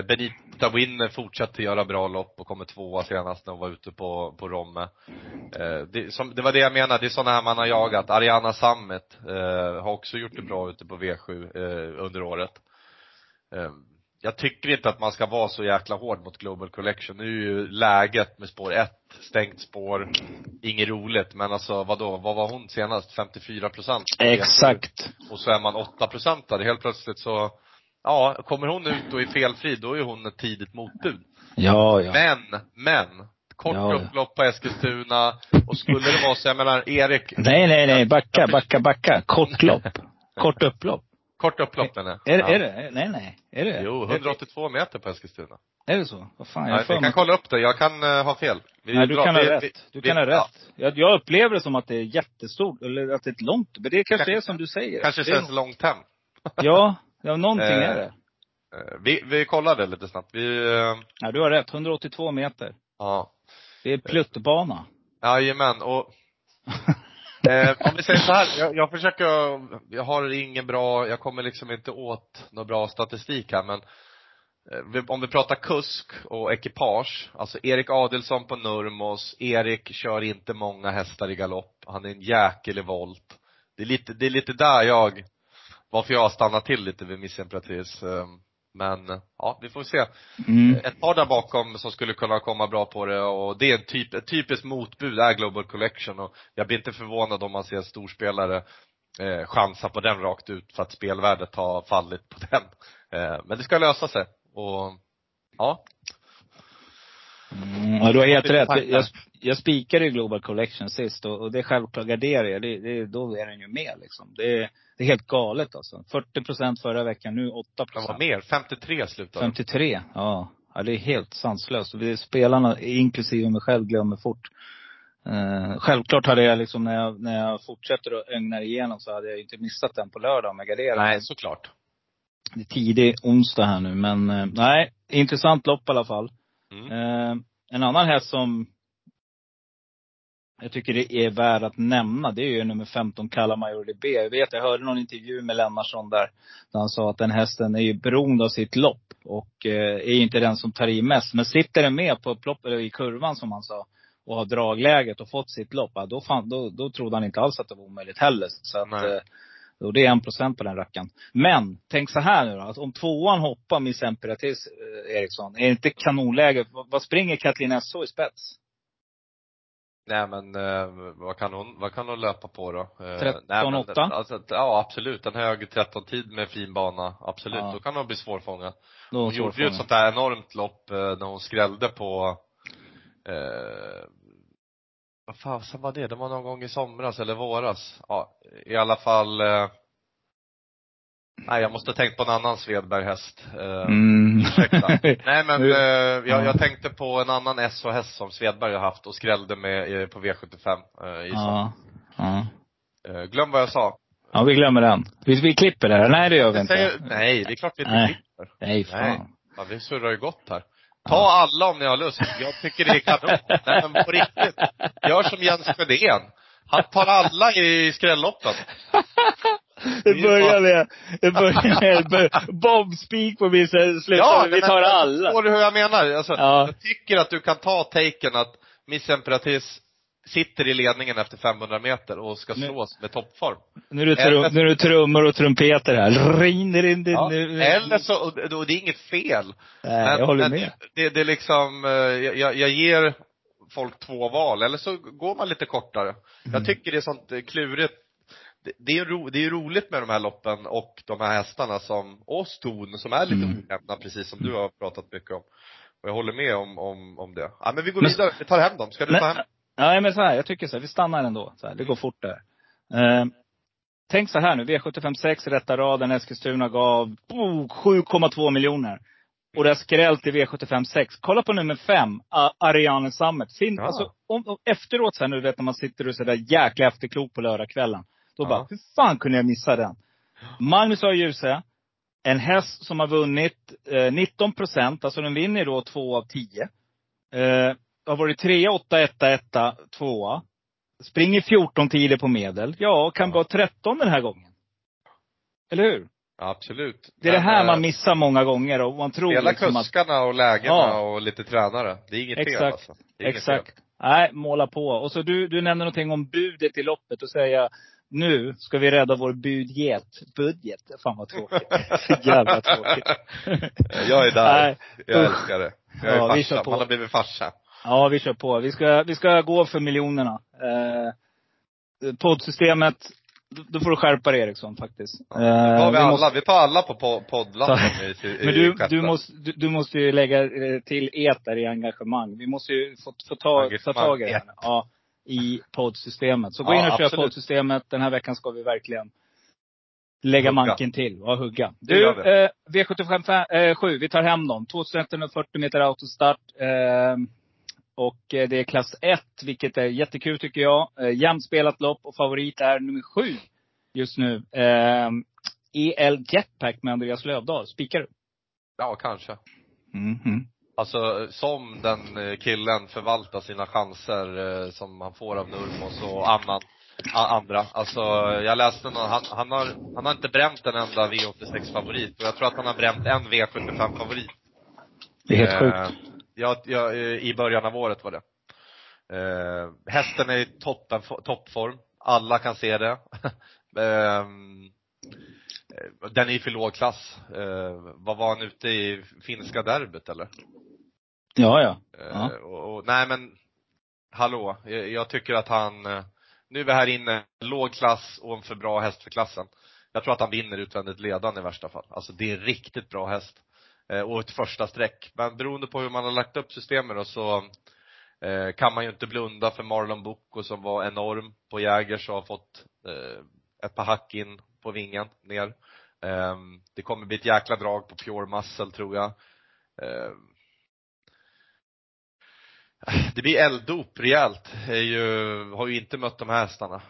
Benita Winner fortsatte göra bra lopp och kommer tvåa senast när hon var ute på Romme. Det var det jag menade. Det är sådana här man har jagat. Ariana Sammet har också gjort det bra ute på V7 under året. Jag tycker inte att man ska vara så jäkla hård mot Global Collection. Nu är ju läget med spår 1, stängt spår, inget roligt. Men alltså, vadå? Vad var hon senast? 54%? Exakt. Och så är man 8% där. Helt plötsligt så, ja, kommer hon ut och är felfri, då är hon ett tidigt motbud. Ja, ja. Men... Kort upplopp på Eskilstuna. Och skulle det vara så, jag menar, Erik... Nej, backa. Kort upplopp. Kort upplopp den är. Är det? Nej. Är det? Jo, 182 meter på Eskilstuna. Är det så? Vad fan, jag kan kolla upp det. Jag kan ha fel. Du kan ha rätt. Jag upplever det som att det är jättestort. Eller att det är ett långt. Men det kanske är som du säger. Kanske känns långt hem. Ja, någonting är det. Vi kollade lite snabbt. Du har rätt. 182 meter. Ja. Det är pluttbana. Jajamän. Och... om vi säger så här, jag har ingen bra, jag kommer liksom inte åt någon bra statistik här, men om vi pratar kusk och ekipage, alltså Erik Adelsson på Nurmos, Erik kör inte många hästar i galopp, han är en jäkel i volt. Det är lite där varför jag stannar till lite vid Miss Imperatrice. Men ja, vi får se. Ett par där bakom som skulle kunna komma bra på det. Och det är ett typiskt motbud är Global Collection. Och jag blir inte förvånad om man ser storspelare chansa på den rakt ut, för att spelvärdet har fallit på den. Men det ska lösa sig. Och ja. Du har helt rätt. Jag spikade ju Global Collection sist. Och det är självklart garderar. Då är den ju med liksom. Det är helt galet alltså. 40% förra veckan, nu 8%. Det var mer, 53 slutade. 53, ja. Det är helt sanslöst. Spelarna, inklusive mig själv, glömmer fort. Självklart hade jag liksom, när jag fortsätter och ögnar igenom, så hade jag inte missat den på lördag om jag garderar. Nej, såklart. Det är tidig onsdag här nu, men nej, intressant lopp i alla fall. En annan häst som jag tycker det är värt att nämna, det är ju nummer 15 Calamajor de B. Jag hörde någon intervju med Lennartson där han sa att den hästen är ju beroende av sitt lopp. Och är ju inte den som tar i mest. Men sitter den med på plopp, eller i kurvan som han sa, och har dragläget och fått sitt lopp, då trodde han inte alls att det var omöjligt heller. Så att, och det är 1% på den rackan. Men tänk så här nu då, att om tvåan hoppar Miss Imperatrice Eriksson, är det inte kanonläget? Vad springer Katlinesso i spets? Nej, men vad kan hon löpa på då? 13,8? Alltså, ja, absolut. En hög 13-tid med fin bana. Absolut, ja. Då kan hon bli svårfångad. Hon gjorde ju ett sånt där enormt lopp när hon skrällde på... vad fan var det? Det var någon gång i somras eller våras. Ja, i alla fall... Nej, jag måste tänkt på en annan Svedberg-häst. Nej, men jag tänkte på en annan SO-häst som Svedberg har haft och skrällde med på V75. Glöm vad jag sa. Ja, vi glömmer den. Vi klipper det här. Nej, det gör vi inte. Nej, det är klart vi inte klipper. Nej, fan. Nej. Ja, vi surrar ju gott här. Ta alla om ni har lust. Jag tycker det är kanon. Nej, men på riktigt. Gör som Jens Sjödén. Han tar alla i skrälloppen. Det börjar med bombspik på min sluta. Ja, vi tar alla. Förstår du hur jag menar? Alltså, ja. Jag tycker att du kan ta taken att Miss Emperatrice sitter i ledningen efter 500 meter och ska slås med toppform. Nu är det trummor och trumpeter här. Eller så, och det är inget fel. Nej, men, jag håller med. Det är liksom, jag ger folk 2 val. Eller så går man lite kortare. Jag tycker det är sånt klurigt. Det är roligt med de här loppen och de här hästarna som Åston som är lite ojämna, precis som du har pratat mycket om. Och jag håller med om det. Ja, men vi går vidare. Vi tar hem dem. Ska du ta hem? Nej, men så här, jag tycker så här, vi stannar ändå. Så här, det går fort där. Tänk så här nu, V75-6 rätta raden, Eskilstuna gav 7,2 miljoner. Och det har skrällt i V75-6. Kolla på nummer 5, Ariane Summit. Alltså, efteråt så här, nu vet när man sitter och så där jäkla efterklok på lördagskvällen. Då bara, hur fan kunde jag missa den? Magnus Ljus, en häst som har vunnit 19%. Alltså den vinner då 2 av 10. Har varit 3, 8, 1, 1, 2. Springer 14 tider på medel. Ja, kan vara 13 den här gången. Eller hur? Absolut. Det är det här man missar många gånger. Och man tror hela liksom kuskarna och lägena och lite tränare. Det är inget fel alltså. Det är inget fel. Nej, måla på. Och så du nämnde någonting om budet i loppet och säga, nu ska vi rädda vår budget. Fan vad tråkigt. Jävla tråkigt. Jag är där. Nej. Jag älskar det. Jag är farsa. Man har blivit farsa. Ja, vi kör på. Vi ska gå för miljonerna. Poddsystemet, då får du skärpa dig, Eriksson, faktiskt. Vi tar alla på poddlappen. Men du måste ju lägga till eter i engagemang. Vi måste ju få tag i den. Ja, i poddsystemet. Så gå in och kör poddsystemet. Den här veckan ska vi verkligen lägga manken till och hugga. Du, V75-7, vi tar hem dem. 2140 meter autostart. Och det är klass 1, vilket är jättekul tycker jag. Jämnt spelat lopp och favorit är nummer 7 just nu. EL Jetpack med Andreas Lövdahl. Spikar du? Ja, kanske. Alltså, som den killen förvaltar sina chanser som han får av Nurmos och andra. Alltså, jag läste någon, han har inte bränt en enda V86-favorit. Och jag tror att han har bränt en V75-favorit. Det är helt sjukt. Ja, i början av året var det. Hästen är i toppform. Alla kan se det. Den är i för låg klass. Vad var han ute i finska derbyt eller? Ja. Nej men hallå, jag tycker att han, nu är vi här inne, låg klass och en för bra häst för klassen. Jag tror att han vinner utvändigt ledan i värsta fall. Alltså det är riktigt bra häst. Och ett första streck. Men beroende på hur man har lagt upp systemet då, så kan man ju inte blunda för Marlon Bucco som var enorm på Jägers och har fått ett par hack in på vingen ner. Det kommer bli ett jäkla drag på Pure Muscle tror jag. Det blir elddop rejält. Har ju inte mött de här hästarna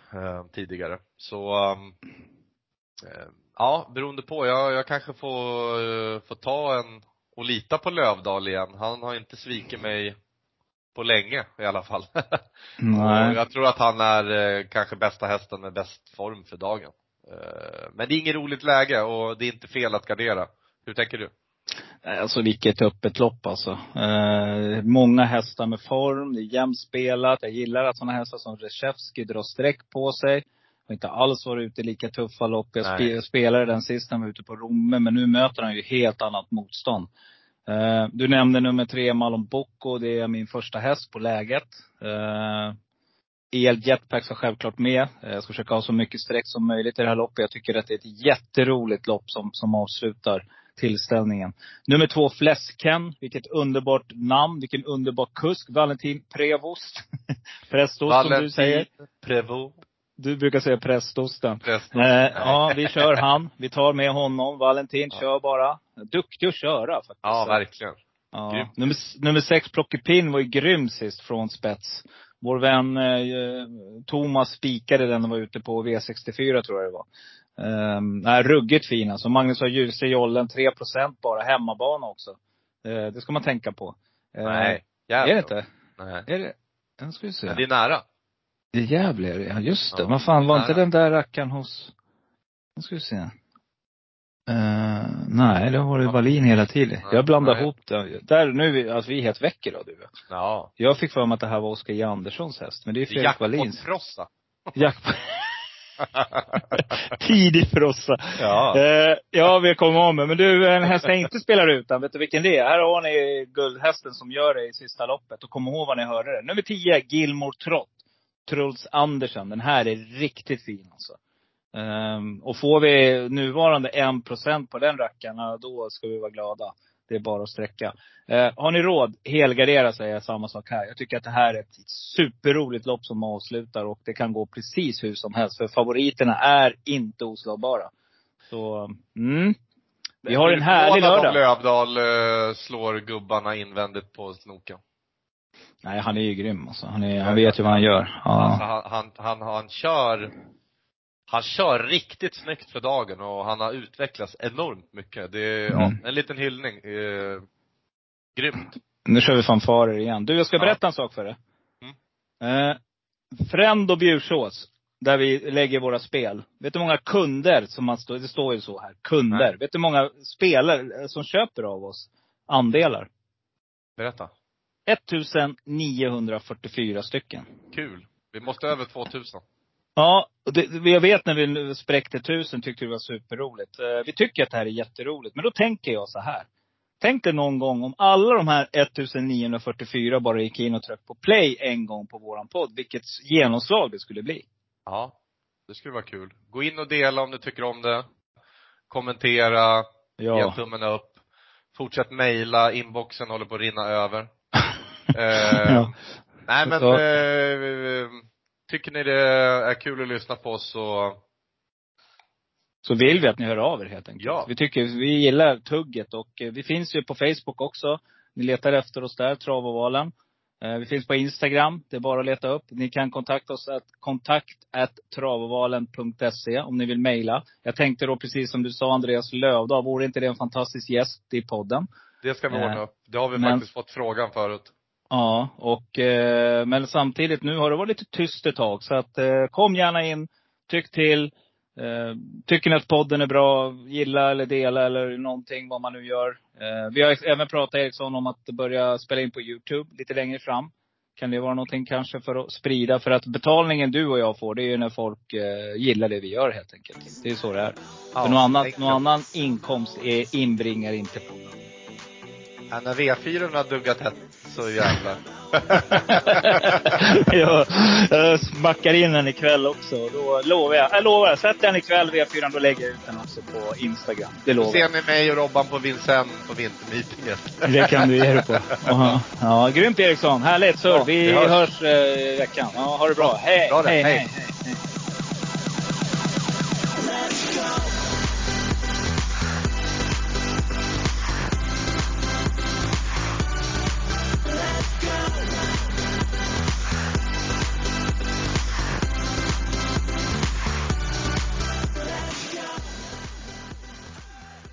tidigare. Så ja, beroende på. Jag kanske får ta en och lita på Lövdahl igen. Han har inte svikit mig på länge i alla fall. Nej. Jag tror att han är kanske bästa hästen med bäst form för dagen. Men det är inget roligt läge och det är inte fel att gardera. Hur tänker du? Alltså vilket öppet lopp alltså. Många hästar med form. Det är jämspelat. Jag gillar att sådana hästar som Rzeszewski drar streck på sig. Inte alls var ute lika tuffa lopp. Jag spelade den sista var ute på Romme. Men nu möter han ju helt annat motstånd. Du nämnde nummer 3 Marlon Bucco. Det är min första häst på läget. EL Jetpack ska självklart med. Jag ska försöka ha så mycket streck som möjligt i det här loppet. Jag tycker att det är ett jätteroligt lopp som avslutar tillställningen. Nummer 2 Fläsken. Vilket underbart namn. Vilken underbar kusk. Valentin Prevost. Prestost som du säger. Prevost. Du brukar säga prästosten. Ja, vi kör han. Vi tar med honom. Valentin kör bara. Duktig att köra faktiskt. Ja, verkligen. Ja. Nummer 6, Plockepinn var ju grym sist från spets. Vår vän Thomas spikade den och var ute på V64 tror jag det var. Ruggigt fin. Alltså Magnus har Ljus i jollen. 3% bara. Hemmabana också. Det ska man tänka på. Nej. Jävlar. Är det inte? Nej. Är det? Den ska vi se. Men det är nära. Det jävlar, just det. Vad fan, var inte den där rackaren hos Nu ska vi se. Nej, det har varit Wallin hela tiden. Jag blandar ihop det. Där nu, alltså vi är helt väcker då, du vet. Ja. Jag fick för mig att det här var Oskar J. Anderssons häst, men det är Fredrik Wallins. Jackpot-frossa. Tidig frossa. Ja. Ja, vi kommer av med. Men du, en häst jag inte spelar utan, vet du vilken det är? Här har ni guldhästen som gör det i sista loppet. Och kom ihåg vad ni hörde det. Nummer 10, Gilmore Trott. Truls Andersen. Den här är riktigt fin alltså. Och får vi nuvarande 1% på den rackarna, då ska vi vara glada. Det är bara att sträcka. Har ni råd, helgardera, säger jag samma sak här. Jag tycker att det här är ett superroligt lopp som avslutar. Och det kan gå precis hur som helst, för favoriterna är inte oslagbara. Så, vi har en härlig lördag. Om Lövdal slår gubbarna invändigt på snoken. Nej, han är ju grym alltså. Han vet ju vad han gör. Ja. Alltså, han kör... Han kör riktigt snyggt för dagen och han har utvecklats enormt mycket. Det är en liten hyllning. Grymt. Nu kör vi fanfarer igen. Du, jag ska berätta en sak för dig. Fränd och Bjursås, där vi lägger våra spel. Vet du många kunder som det står ju så här. Kunder. Mm. Vet du många spelare som köper av oss andelar? Berätta. 1944 stycken. Kul. Vi måste över 2000. Ja, jag vet när vi spräckte 1000 tyckte det var superroligt. Vi tycker att det här är jätteroligt. Men då tänker jag så här. Tänk dig någon gång om alla de här 1944 bara gick in och tryckte på play en gång på våran podd. Vilket genomslag det skulle bli. Ja, det skulle vara kul. Gå in och dela om du tycker om det. Kommentera. Ja. Ge tummen upp. Fortsätt mejla. Inboxen håller på att rinna över. Ja. Nej men... Tycker ni det är kul att lyssna på så vill vi att ni hör av er helt enkelt. Ja. Vi gillar tugget och vi finns ju på Facebook också. Ni letar efter oss där, Travovalen. Vi finns på Instagram, det är bara att leta upp. Ni kan kontakta oss att kontakt@travovalen.se om ni vill mejla. Jag tänkte då precis som du sa, Andreas Lövdahl, vore inte det en fantastisk gäst i podden? Det ska vi ordna upp. Det har vi faktiskt fått frågan förut. Ja, men samtidigt nu har det varit lite tyst ett tag. Så att kom gärna in, tyck till. Tycker ni att podden är bra, gilla eller dela eller någonting vad man nu gör. Vi har även pratat Eriksson om att börja spela in på YouTube lite längre fram. Kan det vara någonting kanske för att sprida? För att betalningen du och jag får, det är ju när folk gillar det vi gör helt enkelt. Det är så det är. Ja, för någon annan inkomst inbringar inte podden. Ja, när V4 har duggat hett så jävlar. Jag smackar in den ikväll också. Då lovar jag. Jag lovar, sätter den ikväll V4 och lägger ut den också på Instagram. Det lovar. Ser ni mig och Robban på Vincent på vintermeetingen? Det kan du ge dig på. Ja, grymt Eriksson. Härligt så. Ja, vi hörs veckan. Ja, ha det bra. Hej. Bra hej.